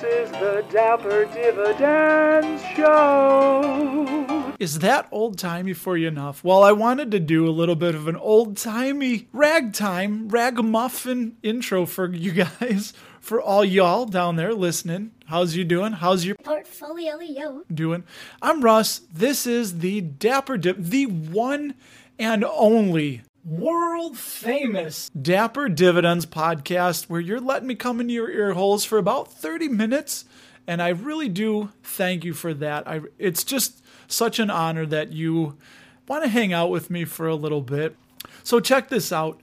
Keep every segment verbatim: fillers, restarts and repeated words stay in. This is the Dapper Dividends Show. Is that old-timey for you enough? Well, I wanted to do a little bit of an old-timey ragtime, ragamuffin intro for you guys, for all y'all down there listening. How's you doing? How's your portfolio doing? I'm Russ. This is the Dapper Dip, the one and only world famous Dapper Dividends podcast, where you're letting me come into your ear holes for about thirty minutes. And I really do thank you for that. I, it's just such an honor that you want to hang out with me for a little bit. So check this out.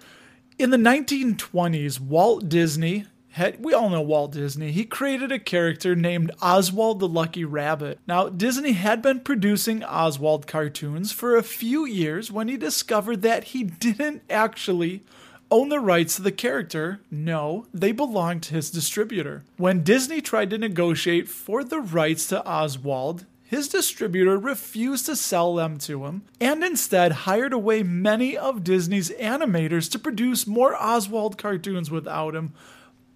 In the nineteen twenties, Walt Disney had, we all know Walt Disney, he created a character named Oswald the Lucky Rabbit. Now, Disney had been producing Oswald cartoons for a few years when he discovered that he didn't actually own the rights to the character. No, they belonged to his distributor. When Disney tried to negotiate for the rights to Oswald, his distributor refused to sell them to him and instead hired away many of Disney's animators to produce more Oswald cartoons without him.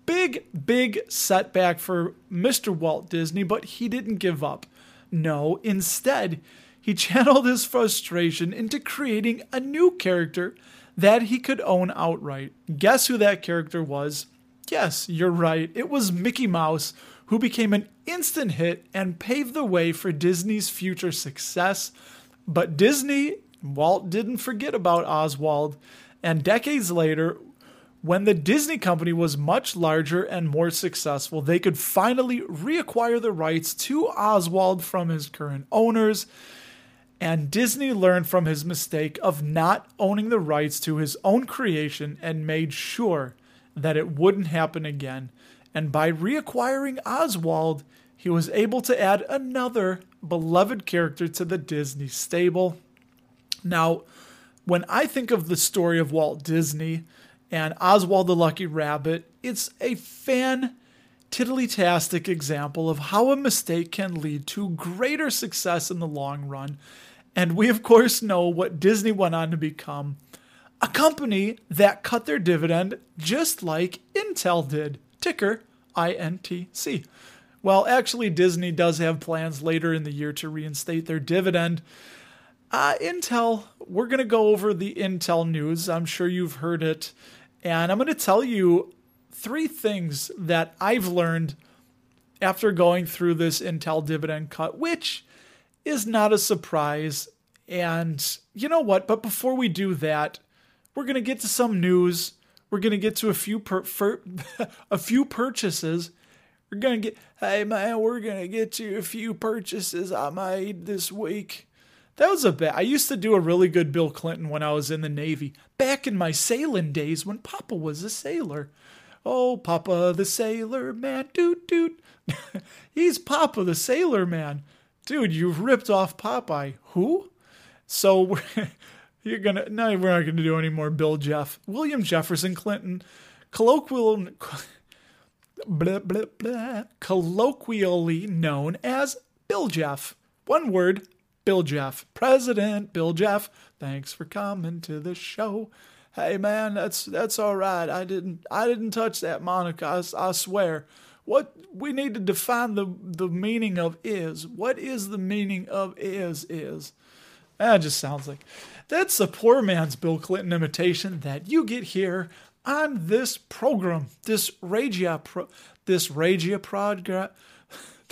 Big, big setback for Mister Walt Disney, but he didn't give up. No, instead, he channeled his frustration into creating a new character that he could own outright. Guess who that character was? Yes, you're right. It was Mickey Mouse, who became an instant hit and paved the way for Disney's future success. But Disney, Walt, didn't forget about Oswald, and decades later, when the Disney company was much larger and more successful, they could finally reacquire the rights to Oswald from his current owners. And Disney learned from his mistake of not owning the rights to his own creation and made sure that it wouldn't happen again. And by reacquiring Oswald, he was able to add another beloved character to the Disney stable. Now, when I think of the story of Walt Disney and Oswald the Lucky Rabbit, it's a fan-tiddly-tastic example of how a mistake can lead to greater success in the long run. And we, of course, know what Disney went on to become. A company that cut their dividend just like Intel did. Ticker, I N T C. Well, actually, Disney does have plans later in the year to reinstate their dividend. Uh, Intel, we're going to go over the Intel news. I'm sure you've heard it. And I'm going to tell you three things that I've learned after going through this Intel dividend cut, which is not a surprise. And you know what? But before we do that, we're going to get to some news. We're going to get to a few per- fur- a few purchases. We're going to get, hey man, we're going to get to a few purchases I made this week. That was a bad. I used to do a really good Bill Clinton when I was in the Navy, back in my sailing days when Papa was a sailor. Oh, Papa the Sailor Man, doot doot. He's Papa the Sailor Man. Dude, you've ripped off Popeye. Who? So we're, you're gonna no, we're not gonna do any more Bill Jeff, William Jefferson Clinton, colloquial, blah, blah, blah, colloquially known as Bill Jeff. One word. Bill Jeff, President Bill Jeff, thanks for coming to the show. Hey man, that's that's all right. I didn't I didn't touch that moniker. I, I swear. What we need to define the the meaning of is. What is the meaning of is is? That just sounds like that's a poor man's Bill Clinton imitation that you get here on this program, this Ragia pro, this Ragia prodgra,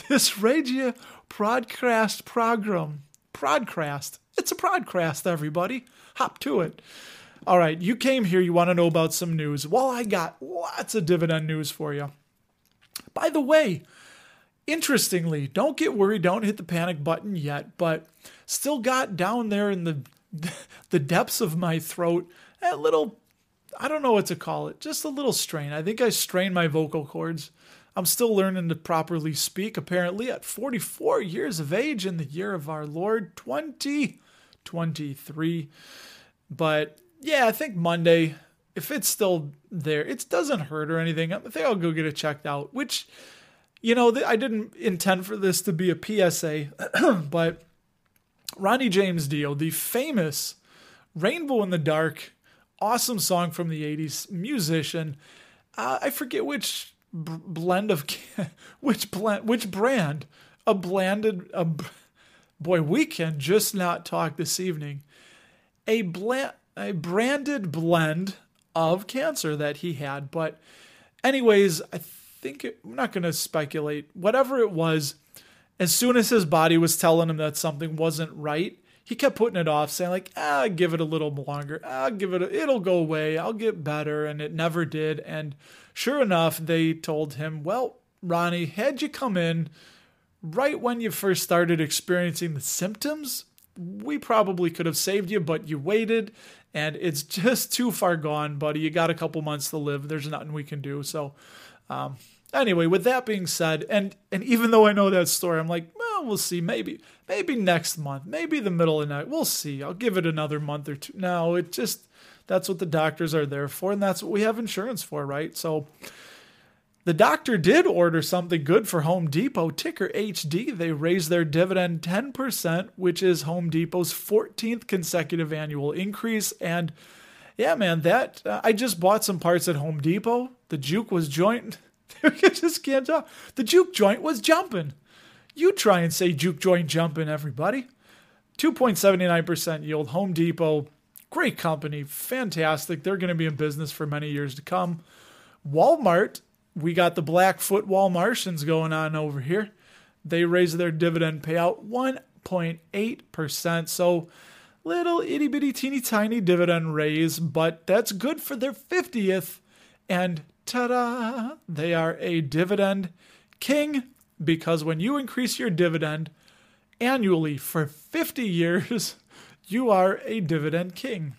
this Ragia prodcast program. Prodcast. It's a prodcast, everybody. Hop to it. All right, you came here, you want to know about some news. Well, I got lots of dividend news for you. By the way, interestingly, don't get worried, don't hit the panic button yet, but still got down there in the the depths of my throat a little, I don't know what to call it, just a little strain. I think I strained my vocal cords. I'm still learning to properly speak, apparently, at forty-four years of age in the year of our Lord, twenty twenty-three. But yeah, I think Monday, if it's still there, it doesn't hurt or anything. I think I'll go get it checked out, which, you know, I didn't intend for this to be a P S A, but Ronnie James Dio, the famous Rainbow in the Dark, awesome song from the eighties, musician, uh, I forget which b- blend of can- which blend, which brand, a blended a boy. We can just not talk this evening. A bland, a branded blend of cancer that he had. But, anyways, I think it, I'm not going to speculate. Whatever it was, as soon as his body was telling him that something wasn't right, he kept putting it off, saying like, ah, I'll give it a little longer. I'll give it, a, it'll go away. I'll get better. And it never did. And sure enough, they told him, well, Ronnie, had you come in right when you first started experiencing the symptoms, we probably could have saved you, but you waited and it's just too far gone, buddy. You got a couple months to live. There's nothing we can do. So um, anyway, with that being said, and, and even though I know that story, I'm like, well, we'll see. Maybe, maybe next month, maybe the middle of the night. We'll see. I'll give it another month or two. No, it just, that's what the doctors are there for. And that's what we have insurance for, right? So the doctor did order something good for Home Depot, ticker H D. They raised their dividend ten percent, which is Home Depot's fourteenth consecutive annual increase. And yeah, man, that uh, I just bought some parts at Home Depot. The juke was joint. I just can't talk. The juke joint was jumping. You try and say juke joint jumping, everybody. two point seven nine percent yield. Home Depot, great company, fantastic. They're going to be in business for many years to come. Walmart. We got the Blackfoot Walmartians going on over here. They raised their dividend payout one point eight percent. So little itty bitty teeny tiny dividend raise, but that's good for their fiftieth. And ta-da, they are a dividend king because when you increase your dividend annually for fifty years, you are a dividend king.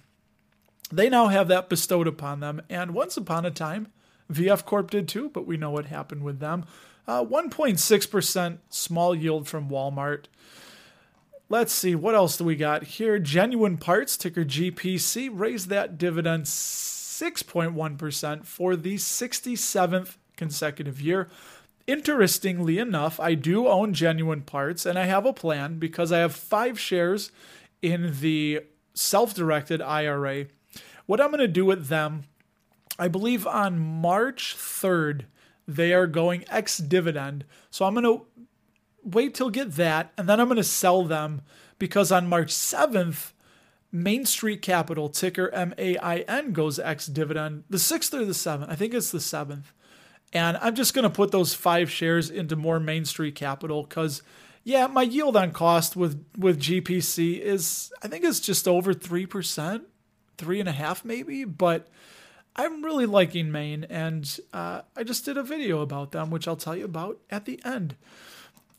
They now have that bestowed upon them. And once upon a time, V F Corp did too, but we know what happened with them. Uh, one point six percent small yield from Walmart. Let's see, what else do we got here? Genuine Parts, ticker G P C, raised that dividend six point one percent for the sixty-seventh consecutive year. Interestingly enough, I do own Genuine Parts, and I have a plan because I have five shares in the self-directed I R A. What I'm going to do with them, I believe on March third, they are going ex-dividend. So I'm going to wait till get that, and then I'm going to sell them because on March seventh, Main Street Capital, ticker M A I N, goes ex-dividend. The sixth or the seventh? I think it's the seventh. And I'm just going to put those five shares into more Main Street Capital because, yeah, my yield on cost with, with G P C is, I think it's just over three percent, three and a half maybe, but I'm really liking Maine, and uh, I just did a video about them, which I'll tell you about at the end.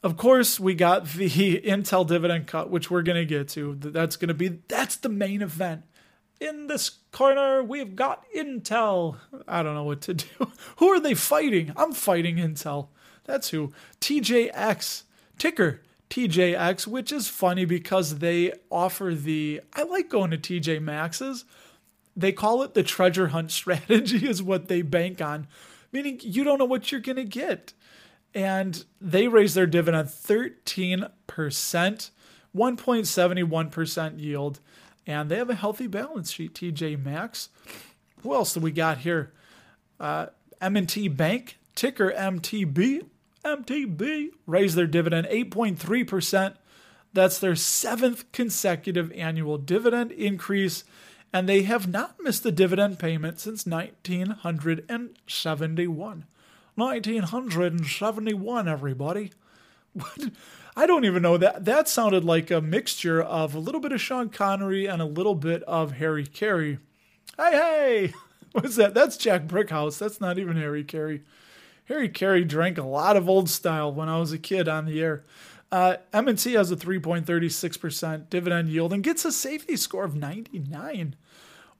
Of course, we got the Intel dividend cut, which we're going to get to. That's going to be, that's the main event. In this corner, we've got Intel. I don't know what to do. Who are they fighting? I'm fighting Intel. That's who. T J X, ticker T J X, which is funny because they offer the, I like going to T J Maxx's. They call it the treasure hunt strategy is what they bank on, meaning you don't know what you're going to get. And they raised their dividend thirteen percent, one point seven one percent yield, and they have a healthy balance sheet, T J Maxx. Who else do we got here? Uh, M and T Bank, ticker M T B. M T B raised their dividend eight point three percent. That's their seventh consecutive annual dividend increase. And they have not missed a dividend payment since nineteen seventy-one. nineteen seventy-one, everybody. What? I don't even know that. That sounded like a mixture of a little bit of Sean Connery and a little bit of Harry Carey. Hey, hey! What's that? That's Jack Brickhouse. That's not even Harry Carey. Harry Carey drank a lot of old style when I was a kid on the air. Uh, M and T has a three point three six percent dividend yield and gets a safety score of ninety-nine.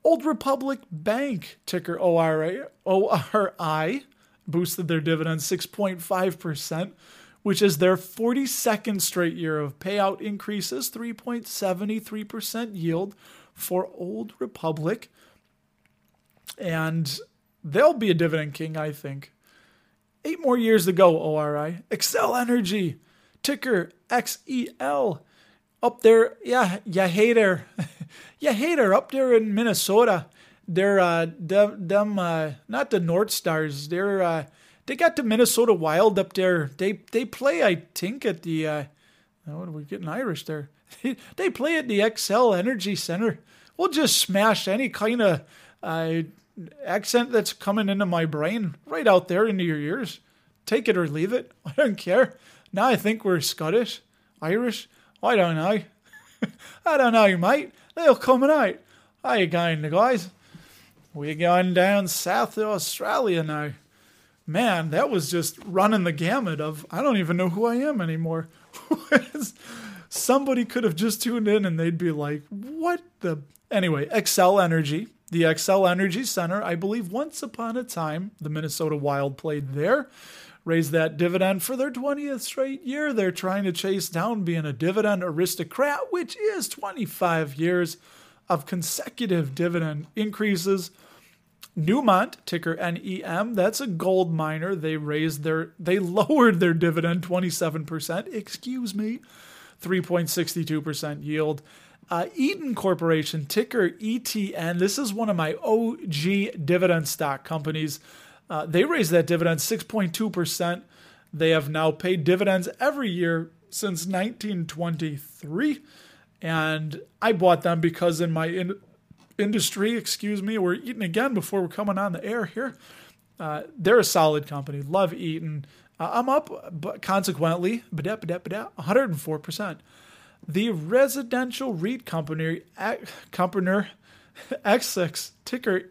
Old Republic Bank, ticker O R I, boosted their dividend six point five percent, which is their forty-second straight year of payout increases, three point seven three percent yield for Old Republic. And they'll be a dividend king, I think. Eight more years to go, O R I. Xcel Energy, ticker X E L, up there. Yeah, yeah, hater. Yeah, hater up there in Minnesota. They're, uh, them, them uh, not the North Stars. They're, uh, They got the Minnesota Wild up there. They they play, I think, at the... Uh, what are we getting Irish there? They play at the Xcel Energy Center. We'll just smash any kind of uh, accent that's coming into my brain right out there into your ears. Take it or leave it. I don't care. Now I think we're Scottish, Irish. I don't know. I don't know, mate. They'll come out. How you going, guys? We're going down south to Australia now. Man, that was just running the gamut of, I don't even know who I am anymore. Somebody could have just tuned in and they'd be like, what the... Anyway, Xcel Energy, the Xcel Energy Center, I believe once upon a time, the Minnesota Wild played there, raised that dividend for their twentieth straight year. They're trying to chase down being a dividend aristocrat, which is twenty-five years of consecutive dividend increases. Newmont, ticker N E M, that's a gold miner. They raised their, they lowered their dividend twenty-seven percent, excuse me, three point six two percent yield. Uh, Eaton Corporation, ticker E T N, this is one of my O G dividend stock companies. Uh, they raised that dividend six point two percent. They have now paid dividends every year since nineteen twenty-three. And I bought them because in my... In- industry, excuse me, we're Eaton again before we're coming on the air here. Uh, they're a solid company. Love Eaton. Uh, I'm up, but consequently, one hundred four percent. The residential REIT company, company X six, ticker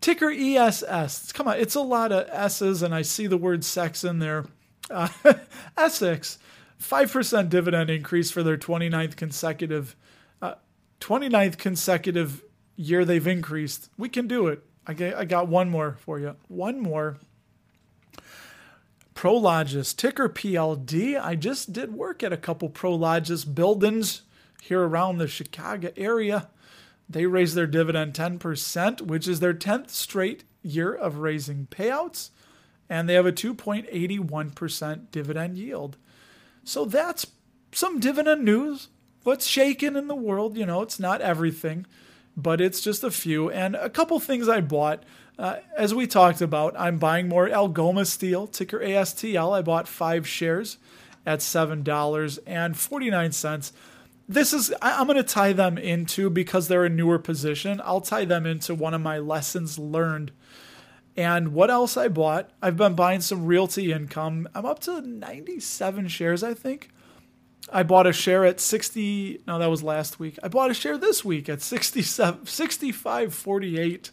ticker E S S. Come on, it's a lot of S's, and I see the word sex in there. Uh, Essex, five percent dividend increase for their twenty-ninth consecutive 29th consecutive year they've increased. We can do it. I got, I got one more for you. One more. ProLogis, ticker P L D. I just did work at a couple ProLogis buildings here around the Chicago area. They raised their dividend ten percent, which is their tenth straight year of raising payouts. And they have a two point eight one percent dividend yield. So that's some dividend news. What's shaking in the world, you know, it's not everything, but it's just a few. And a couple things I bought, uh, as we talked about, I'm buying more Algoma Steel, ticker A S T L. I bought five shares at seven dollars and forty-nine cents. This is, I, I'm going to tie them into, because they're a newer position, I'll tie them into one of my lessons learned. And what else I bought, I've been buying some Realty Income. I'm up to ninety-seven shares, I think. I bought a share at sixty, no, that was last week. I bought a share this week at sixty-seven, sixty-five forty-eight.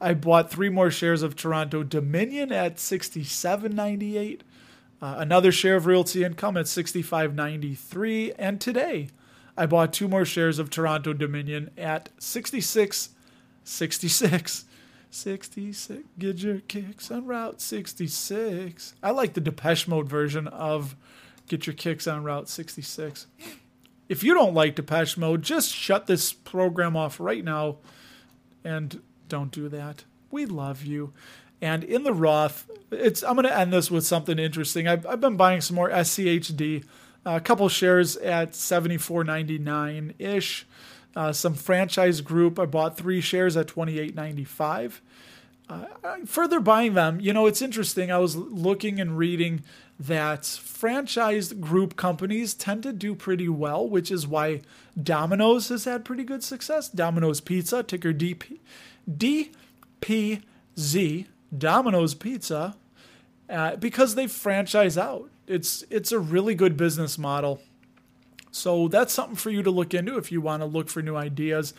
I bought three more shares of Toronto Dominion at sixty-seven ninety-eight. Uh, another share of Realty Income at sixty-five ninety-three. And today, I bought two more shares of Toronto Dominion at sixty-six sixty-six. sixty-six, get your kicks on Route sixty-six. I like the Depeche Mode version of Get Your Kicks on Route sixty-six. If you don't like Depeche Mode, just shut this program off right now and don't do that. We love you. And in the Roth, it's I'm going to end this with something interesting. I've, I've been buying some more S C H D, a couple shares at seventy-four ninety-nine-ish. Uh, some Franchise Group, I bought three shares at twenty-eight ninety-five. Uh, further buying them, you know, it's interesting. I was looking and reading that franchised group companies tend to do pretty well, which is why Domino's has had pretty good success. Domino's Pizza, ticker D P, D P Z, Domino's Pizza, uh, because they franchise out. It's it's a really good business model. So that's something for you to look into if you want to look for new ideas.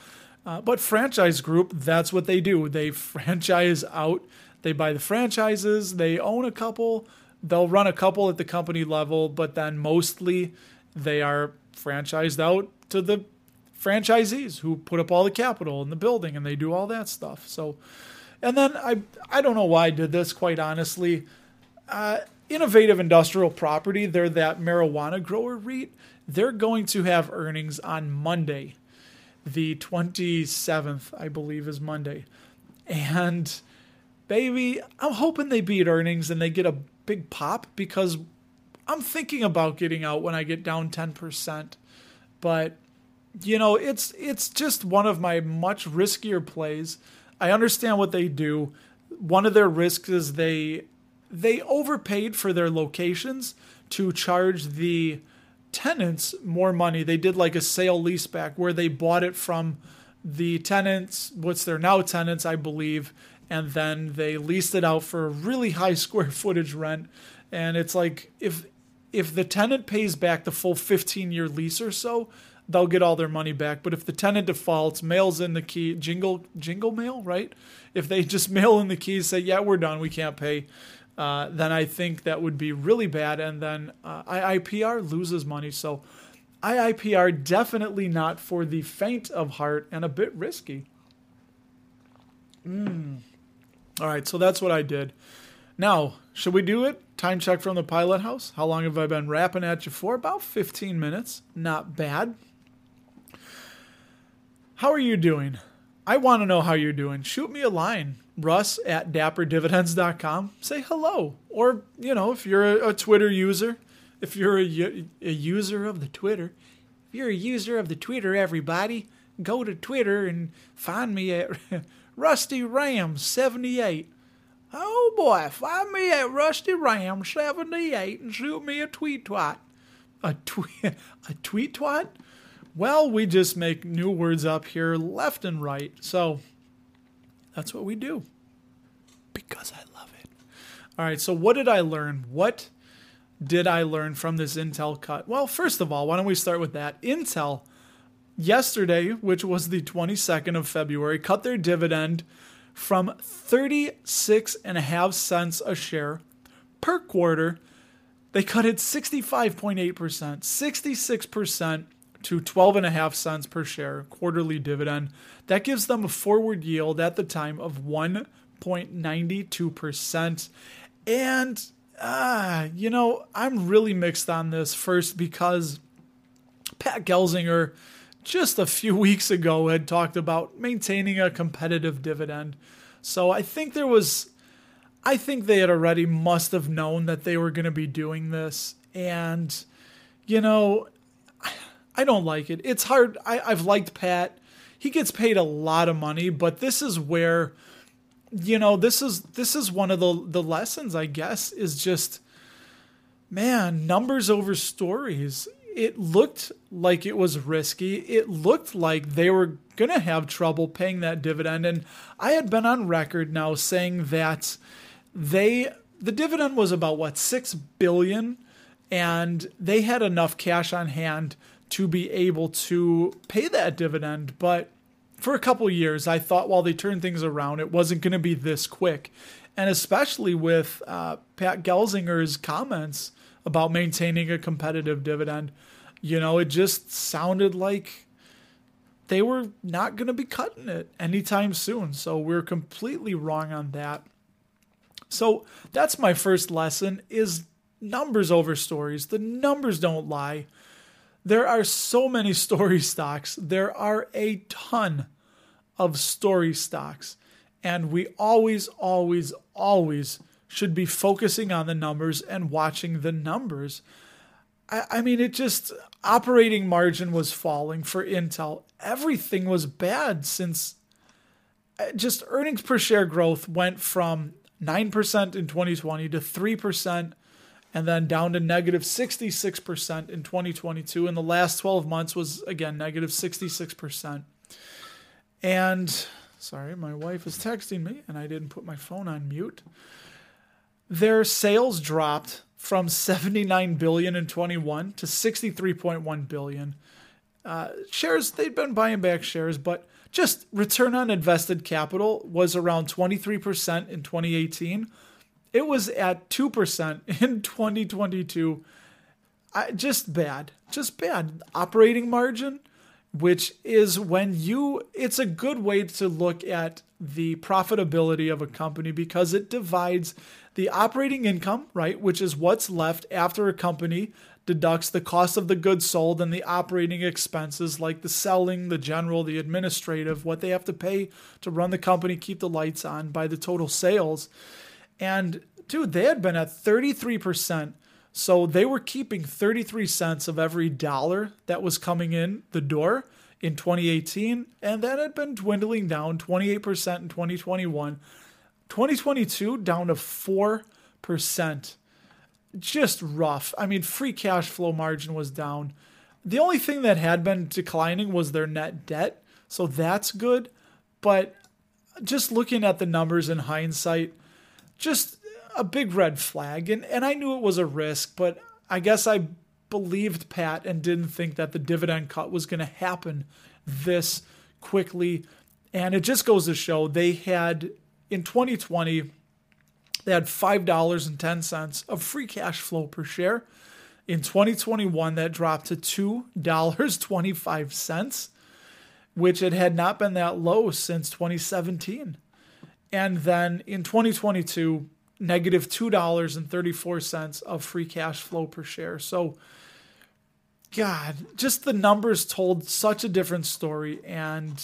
Uh, but Franchise Group, that's what they do. They franchise out. They buy the franchises. They own a couple. They'll run a couple at the company level, but then mostly they are franchised out to the franchisees who put up all the capital in the building, and they do all that stuff. So, and then I I don't know why I did this, quite honestly. Uh, Innovative Industrial Property, they're that marijuana grower REIT. They're going to have earnings on Monday. The twenty-seventh, I believe, is Monday. And, baby, I'm hoping they beat earnings and they get a big pop, because I'm thinking about getting out when I get down ten percent. But, you know, it's it's just one of my much riskier plays. I understand what they do. One of their risks is they they overpaid for their locations to charge the tenants more money. They did like a sale leaseback where they bought it from the tenants, what's their now tenants, I believe, and then they leased it out for a really high square footage rent. And it's like, if if the tenant pays back the full fifteen-year lease or so, they'll get all their money back. But if the tenant defaults, mails in the key, jingle jingle mail, right? If they just mail in the keys, say, yeah, we're done, we can't pay, uh, then I think that would be really bad. And then uh, I I P R loses money. So I I P R definitely not for the faint of heart and a bit risky. Mm. All right, so that's what I did. Now, should we do it? Time check from the pilot house. How long have I been rapping at you for? About fifteen minutes. Not bad. How are you doing? I want to know how you're doing. Shoot me a line. Russ at dapper dividends dot com. Say hello. Or, you know, if you're a, a Twitter user, if you're a, a user of the Twitter, if you're a user of the Twitter, everybody, go to Twitter and find me at Rusty Ram seventy-eight. Oh boy, find me at Rusty Ram seventy-eight and shoot me a tweet twat. A tweet, a tweet twat? Well, we just make new words up here left and right. So that's what we do. Because I love it. All right, so what did I learn? What did I learn from this Intel cut? Well, first of all, why don't we start with that? Intel, yesterday, which was the twenty-second of February, cut their dividend from thirty-six and a half cents a share per quarter. They cut it sixty-five point eight percent, sixty-six percent to twelve and a half cents per share quarterly dividend. That gives them a forward yield at the time of one point nine two percent. And, ah, uh, you know, I'm really mixed on this first because Pat Gelsinger just a few weeks ago had talked about maintaining a competitive dividend. So I think there was, I think they had already must have known that they were going to be doing this. And, you know, I don't like it. It's hard. I, I've liked Pat. He gets paid a lot of money, but this is where, you know, this is, this is one of the, the lessons, I guess, is just, man, numbers over stories. It looked like it was risky. It looked like they were going to have trouble paying that dividend. And I had been on record now saying that they the dividend was about, what, six billion dollars, and they had enough cash on hand to be able to pay that dividend. But for a couple of years, I thought while they turned things around, it wasn't going to be this quick. And especially with uh, Pat Gelsinger's comments about maintaining a competitive dividend, you know, it just sounded like they were not going to be cutting it anytime soon. So we're completely wrong on that. So that's my first lesson, is numbers over stories. The numbers don't lie. There are so many story stocks. There are a ton of story stocks. And we always, always, always should be focusing on the numbers and watching the numbers. I, I mean, it just, operating margin was falling for Intel. Everything was bad since just earnings per share growth went from nine percent in twenty twenty to three percent and then down to negative sixty-six percent in twenty twenty-two. And the last twelve months was, again, negative sixty-six percent. And, sorry, my wife is texting me and I didn't put my phone on mute. Their sales dropped from seventy-nine billion dollars in twenty-one to sixty-three point one billion dollars. Uh, shares, they'd been buying back shares, but just return on invested capital was around twenty-three percent in twenty eighteen. It was at two percent in twenty twenty-two. I, just bad, just bad. Operating margin, which is when you, it's a good way to look at the profitability of a company because it divides the operating income, right, which is what's left after a company deducts the cost of the goods sold and the operating expenses like the selling, the general, the administrative, what they have to pay to run the company, keep the lights on by the total sales. And dude, they had been at thirty-three percent. So they were keeping thirty-three cents of every dollar that was coming in the door in twenty eighteen, and that had been dwindling down twenty-eight percent in twenty twenty-one. twenty twenty-two down to four percent percent. Just rough. I mean, free cash flow margin was down. The only thing that had been declining was their net debt, so that's good. But just looking at the numbers in hindsight, just a big red flag. And, and I knew it was a risk, but I guess I believed Pat and didn't think that the dividend cut was going to happen this quickly. And it just goes to show they had, in twenty twenty, they had five dollars and ten cents of free cash flow per share. In twenty twenty-one, that dropped to two dollars and twenty-five cents, which it had not been that low since twenty seventeen. And then in twenty twenty-two, negative two dollars and thirty-four cents of free cash flow per share. So, God, just the numbers told such a different story. And,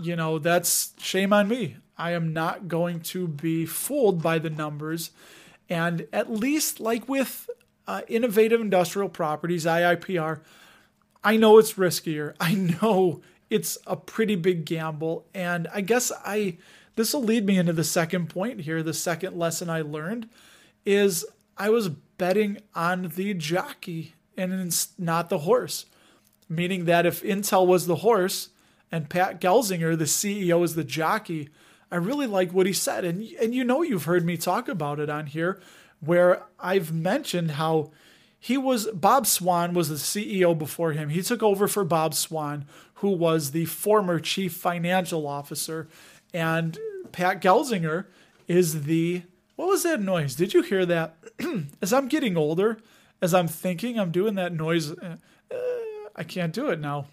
you know, that's shame on me. I am not going to be fooled by the numbers. And at least like with Uh, innovative industrial properties, I I P R, I know it's riskier. I know it's a pretty big gamble. And I guess I this will lead me into the second point here. The second lesson I learned is I was betting on the jockey and not the horse, meaning that if Intel was the horse and Pat Gelsinger, the C E O, is the jockey, I really like what he said. And, and you know you've heard me talk about it on here, where I've mentioned how he was, Bob Swan was the C E O before him. He took over for Bob Swan, who was the former chief financial officer. And Pat Gelsinger is the, what was that noise? Did you hear that? As I'm getting older, as I'm thinking, I'm doing that noise. Uh, I can't do it now.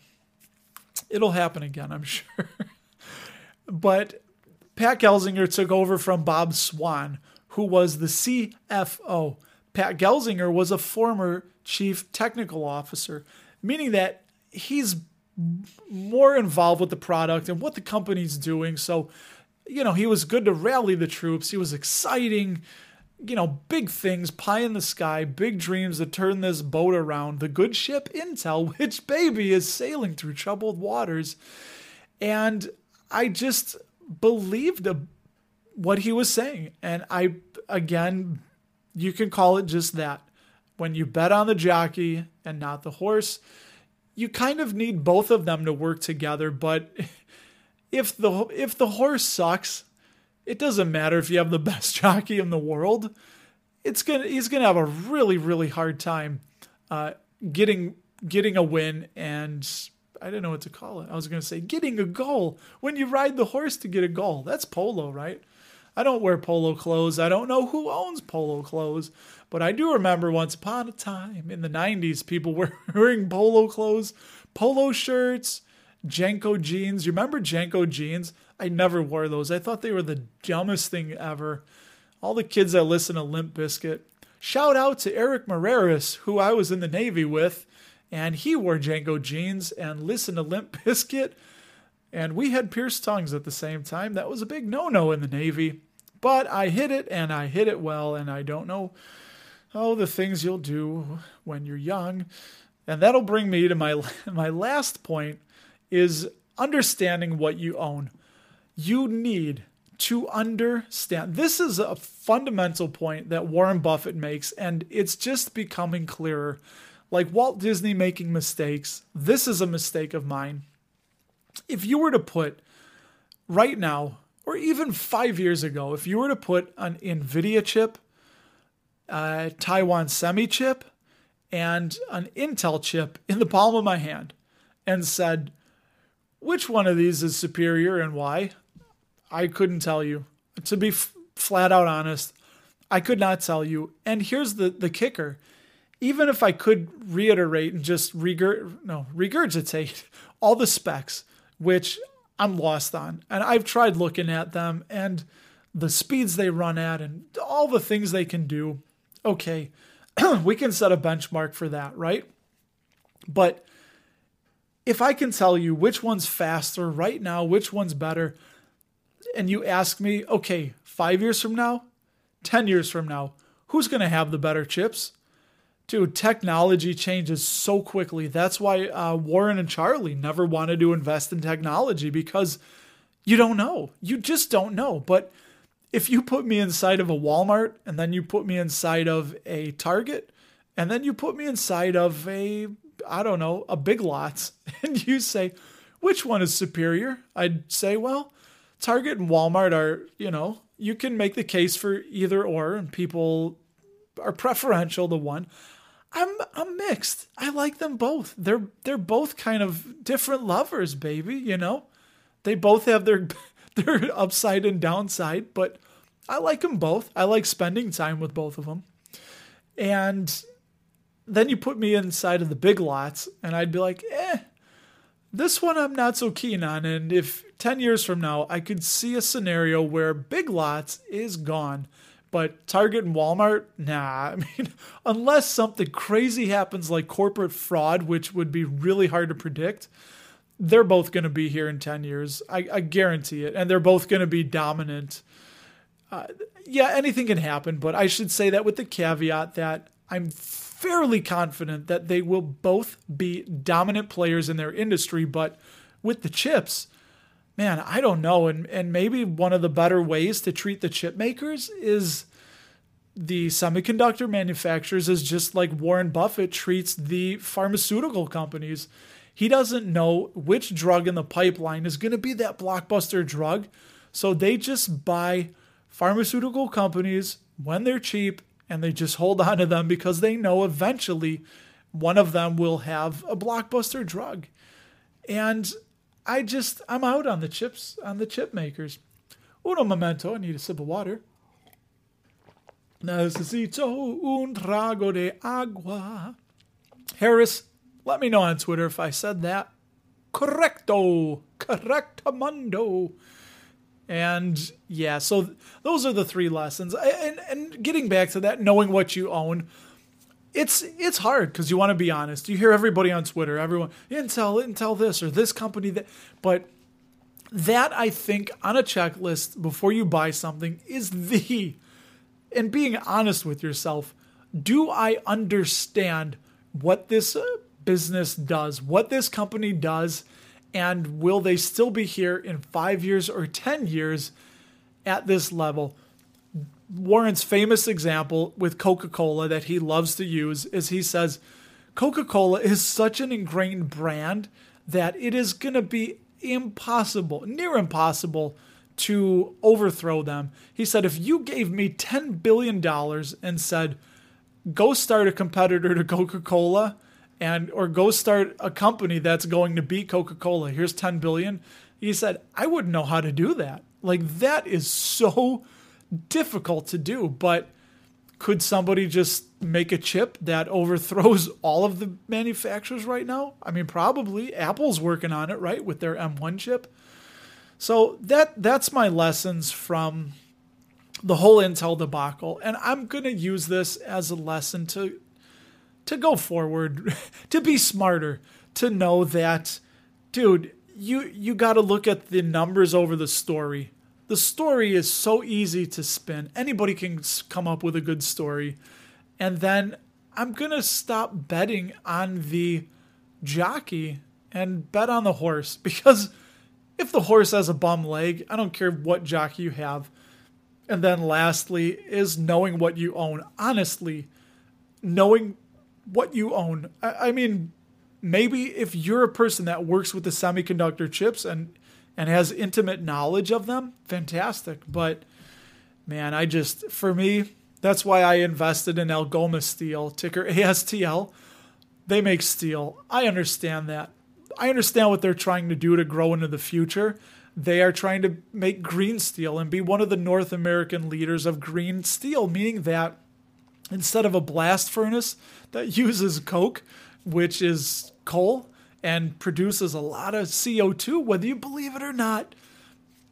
It'll happen again, I'm sure. But Pat Gelsinger took over from Bob Swan, who was the C F O. Pat Gelsinger was a former chief technical officer, meaning that he's more involved with the product and what the company's doing. So, you know, he was good to rally the troops. He was exciting, you know, big things, pie in the sky, big dreams to turn this boat around, the good ship Intel, which, baby, is sailing through troubled waters. And I just believed a what he was saying. And I, again, you can call it just that. When you bet on the jockey and not the horse, you kind of need both of them to work together. But if the, if the horse sucks, it doesn't matter if you have the best jockey in the world. It's going to, he's going to have a really, really hard time uh, getting, getting a win. And I didn't know what to call it. I was going to say getting a goal. When you ride the horse to get a goal, that's polo, right? I don't wear polo clothes. I don't know who owns polo clothes, but I do remember once upon a time in the nineties, people were wearing polo clothes, polo shirts, Jenko jeans. You remember Jenko jeans? I never wore those. I thought they were the dumbest thing ever. All the kids that listen to Limp Bizkit. Shout out to Eric Moraris, who I was in the Navy with, and he wore Jenko jeans and listened to Limp Bizkit. And we had pierced tongues at the same time. That was a big no-no in the Navy. But I hit it, and I hit it well, and I don't know, oh, the things you'll do when you're young. And that'll bring me to my, my last point, is understanding what you own. You need to understand. This is a fundamental point that Warren Buffett makes, and it's just becoming clearer. Like Walt Disney making mistakes, this is a mistake of mine. If you were to put right now, or even five years ago, if you were to put an NVIDIA chip, a Taiwan Semi chip, and an Intel chip in the palm of my hand and said, which one of these is superior and why? I couldn't tell you. To be f- flat out honest, I could not tell you. And here's the, the kicker. Even if I could reiterate and just regurg- no, regurgitate all the specs, which I'm lost on. And I've tried looking at them and the speeds they run at and all the things they can do. Okay, we can set a benchmark for that, right? But if I can tell you which one's faster right now, which one's better, and you ask me, okay, five years from now, ten years from now, who's going to have the better chips? Dude, technology changes so quickly. That's why uh, Warren and Charlie never wanted to invest in technology, because you don't know. You just don't know. But if you put me inside of a Walmart and then you put me inside of a Target and then you put me inside of a, I don't know, a Big Lots, and you say, which one is superior? I'd say, well, Target and Walmart are, you know, you can make the case for either or, and people are preferential to one. I'm I'm mixed. I like them both. They're they're both kind of different lovers, baby, you know? They both have their their upside and downside, but I like them both. I like spending time with both of them. And then you put me inside of the Big Lots, and I'd be like, eh, this one I'm not so keen on. And if ten years from now, I could see a scenario where Big Lots is gone, but Target and Walmart, nah. I mean, unless something crazy happens like corporate fraud, which would be really hard to predict, they're both going to be here in ten years. I, I guarantee it. And they're both going to be dominant. Uh, yeah, anything can happen, but I should say that with the caveat that I'm fairly confident that they will both be dominant players in their industry, but with the chips, man, I don't know. And and maybe one of the better ways to treat the chip makers is the semiconductor manufacturers is just like Warren Buffett treats the pharmaceutical companies. He doesn't know which drug in the pipeline is going to be that blockbuster drug, so they just buy pharmaceutical companies when they're cheap, and they just hold on to them because they know eventually one of them will have a blockbuster drug. And I just, I'm out on the chips, on the chip makers. Uno momento, I need a sip of water. Necesito un trago de agua. Harris, let me know on Twitter if I said that. Correcto, correctamundo. And yeah, so th- those are the three lessons. And, and getting back to that, knowing what you own, it's it's hard because you want to be honest. You hear everybody on Twitter, everyone, Intel, Intel this or this company that. But that, I think, on a checklist before you buy something is the, and being honest with yourself, do I understand what this business does, what this company does? And will they still be here in five years or ten years at this level? Warren's famous example with Coca-Cola that he loves to use is he says, Coca-Cola is such an ingrained brand that it is going to be impossible, near impossible to overthrow them. He said, if you gave me ten billion dollars and said, go start a competitor to Coca-Cola, and or go start a company that's going to beat Coca-Cola, here's ten billion dollars. He said, I wouldn't know how to do that. Like, that is so difficult to do. But could somebody just make a chip that overthrows all of the manufacturers right now? I mean, probably. Apple's working on it, right, with their M one chip. So that that's my lessons from the whole Intel debacle. And I'm going to use this as a lesson to... to go forward, to be smarter, to know that, dude, you you got to look at the numbers over the story. The story is so easy to spin. Anybody can come up with a good story. And then I'm going to stop betting on the jockey and bet on the horse. Because if the horse has a bum leg, I don't care what jockey you have. And then lastly is knowing what you own. Honestly, knowing what you own. I mean, maybe if you're a person that works with the semiconductor chips and, and has intimate knowledge of them, fantastic. But man, I just, for me, that's why I invested in Algoma Steel, ticker A S T L. They make steel. I understand that. I understand what they're trying to do to grow into the future. They are trying to make green steel and be one of the North American leaders of green steel, meaning that instead of a blast furnace that uses coke, which is coal, and produces a lot of C O two, whether you believe it or not,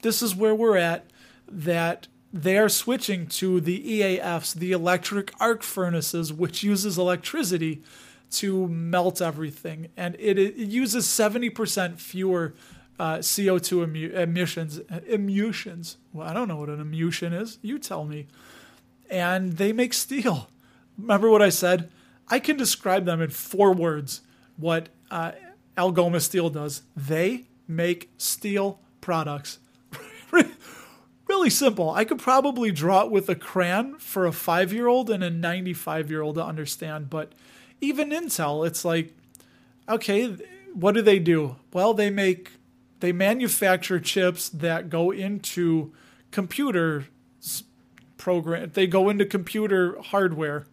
this is where we're at, that they are switching to the E A Fs, the electric arc furnaces, which uses electricity to melt everything. And it, it uses seventy percent fewer uh, C O two emu- emissions. Emutions. Well, I don't know what an emution is. You tell me. And they make steel. Remember what I said? I can describe them in four words what uh, Algoma Steel does. They make steel products. really simple. I could probably draw it with a crayon for a five-year-old and a ninety-five-year-old to understand. But even Intel, it's like, okay, what do they do? Well, they make, they manufacture chips that go into computer program. They go into computer hardware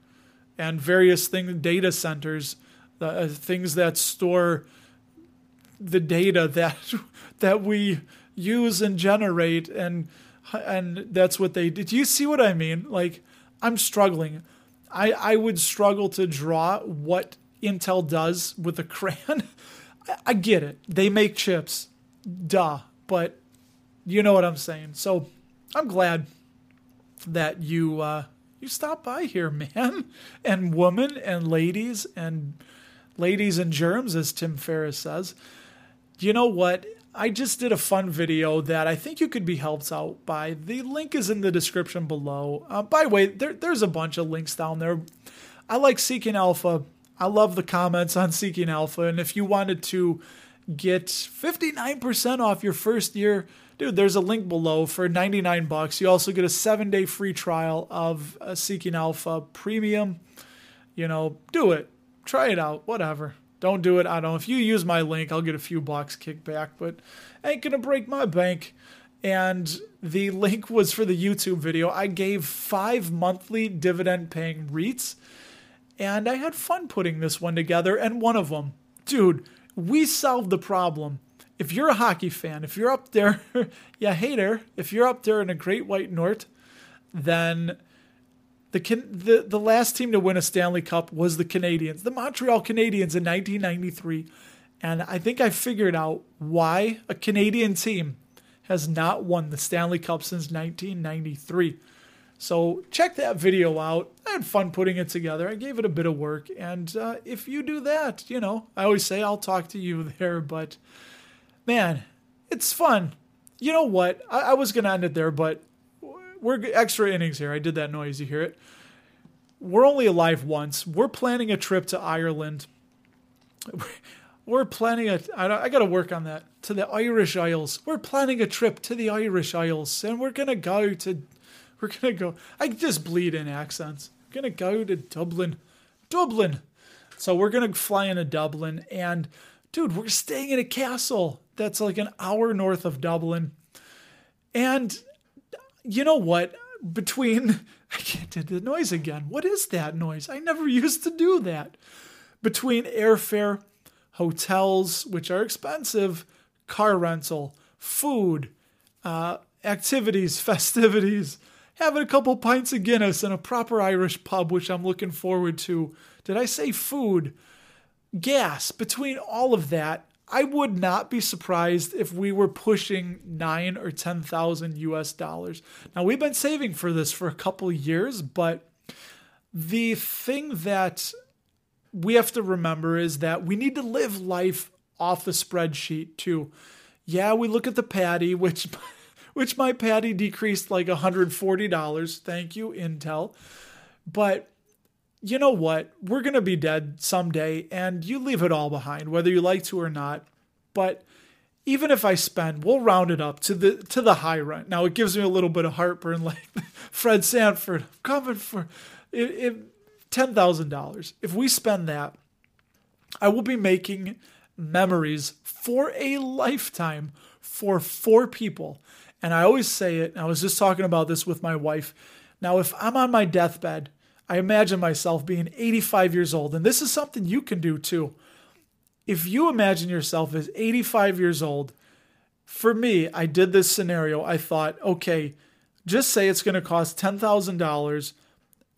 and various things, data centers, uh, things that store the data that that we use and generate, and and that's what they did. Do you see what I mean? Like, I'm struggling. I, I would struggle to draw what Intel does with a crayon. I, I get it. They make chips. Duh. But you know what I'm saying. So I'm glad that you uh, you stopped by here, man, and woman, and ladies, and ladies and germs, as Tim Ferriss says. You know what? I just did a fun video that I think you could be helped out by. The link is in the description below. Uh, by the way, there, there's a bunch of links down there. I like Seeking Alpha. I love the comments on Seeking Alpha. And if you wanted to get fifty-nine percent off your first year, dude, there's a link below for ninety-nine bucks. You also get a seven-day free trial of uh, Seeking Alpha Premium. You know, do it. Try it out. Whatever. Don't do it. I don't know. If you use my link, I'll get a few bucks kickback, but ain't going to break my bank. And the link was for the YouTube video. I gave five monthly dividend paying REITs, and I had fun putting this one together. And one of them, dude, we solved the problem. If you're a hockey fan, if you're up there, yeah, hater, if you're up there in the Great White North, then The, the the last team to win a Stanley Cup was the Canadiens, the Montreal Canadiens in nineteen ninety-three. And I think I figured out why a Canadian team has not won the Stanley Cup since nineteen ninety-three. So check that video out. I had fun putting it together. I gave it a bit of work. And uh, if you do that, you know, I always say I'll talk to you there. But, man, it's fun. You know what? I, I was going to end it there, but we're extra innings here. I did that noise. You hear it. We're only alive once. We're planning a trip to Ireland. We're planning a... I, I got to work on that. To the Irish Isles. We're planning a trip to the Irish Isles. And we're going to go to... We're going to go... I just bleed in accents. We're going to go to Dublin. Dublin! So we're going to fly into Dublin. And, dude, we're staying in a castle that's like an hour north of Dublin. And... You know what? Between, I can't do the noise again. What is that noise? I never used to do that. Between airfare, hotels, which are expensive, car rental, food, uh, activities, festivities, having a couple pints of Guinness in a proper Irish pub, which I'm looking forward to. Did I say food? Gas. Between all of that, I would not be surprised if we were pushing nine or ten thousand U S dollars. Now, we've been saving for this for a couple years, but the thing that we have to remember is that we need to live life off the spreadsheet too. Yeah, we look at the patty, which which my patty decreased like one hundred forty dollars. Thank you, Intel. But you know what? We're going to be dead someday, and you leave it all behind, whether you like to or not. But even if I spend, we'll round it up to the to the high rent. Now, it gives me a little bit of heartburn, like Fred Sanford, I'm coming for it, it, ten thousand dollars. If we spend that, I will be making memories for a lifetime for four people. And I always say it, and I was just talking about this with my wife. Now, if I'm on my deathbed, I imagine myself being eighty-five years old, and this is something you can do too. If you imagine yourself as eighty-five years old, for me, I did this scenario. I thought, okay, just say it's going to cost ten thousand dollars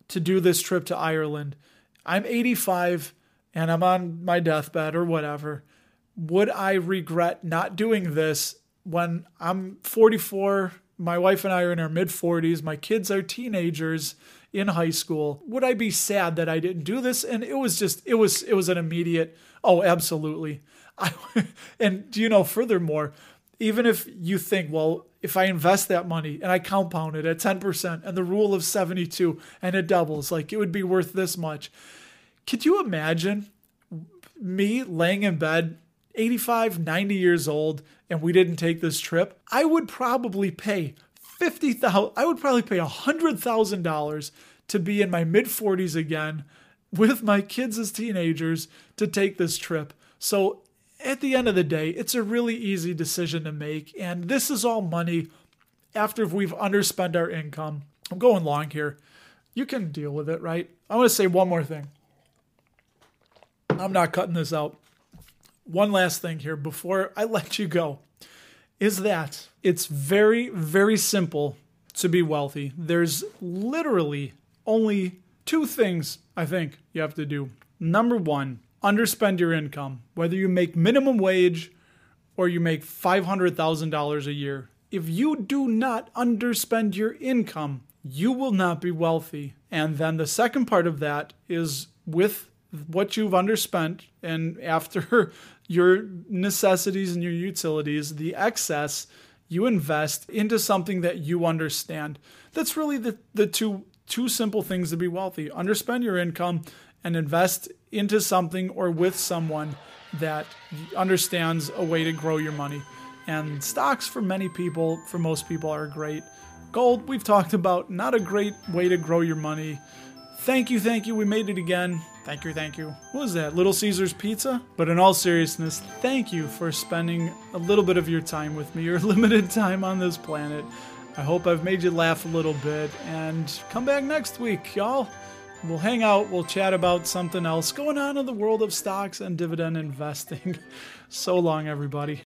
to do this trip to Ireland. I'm eighty-five and I'm on my deathbed or whatever. Would I regret not doing this when I'm forty-four? My wife and I are in our mid-forties. My kids are teenagers in high school. Would I be sad that I didn't do this? And it was just, it was, it was an immediate, oh, absolutely. I, and you know, furthermore, even if you think, well, if I invest that money and I compound it at ten percent and the rule of seventy-two and it doubles, like it would be worth this much. Could you imagine me laying in bed, eighty-five, ninety years old, and we didn't take this trip? I would probably pay fifty thousand dollars, I would probably pay one hundred thousand dollars to be in my mid forties again with my kids as teenagers to take this trip. So at the end of the day, it's a really easy decision to make. And this is all money after we've underspent our income. I'm going long here. You can deal with it, right? I want to say one more thing. I'm not cutting this out. One last thing here before I let you go is that it's very, very simple to be wealthy. There's literally only two things I think you have to do. Number one, underspend your income. Whether you make minimum wage or you make five hundred thousand dollars a year, if you do not underspend your income, you will not be wealthy. And then the second part of that is with what you've underspent and after your necessities and your utilities, the excess, you invest into something that you understand. That's really the, the two two simple things to be wealthy. Underspend your income and invest into something or with someone that understands a way to grow your money. And stocks for many people, for most people, are great. Gold, we've talked about, not a great way to grow your money. Thank you, thank you. We made it again. Thank you, thank you. What was that? Little Caesar's Pizza? But in all seriousness, thank you for spending a little bit of your time with me, your limited time on this planet. I hope I've made you laugh a little bit. And come back next week, y'all. We'll hang out. We'll chat about something else going on in the world of stocks and dividend investing. So long, everybody.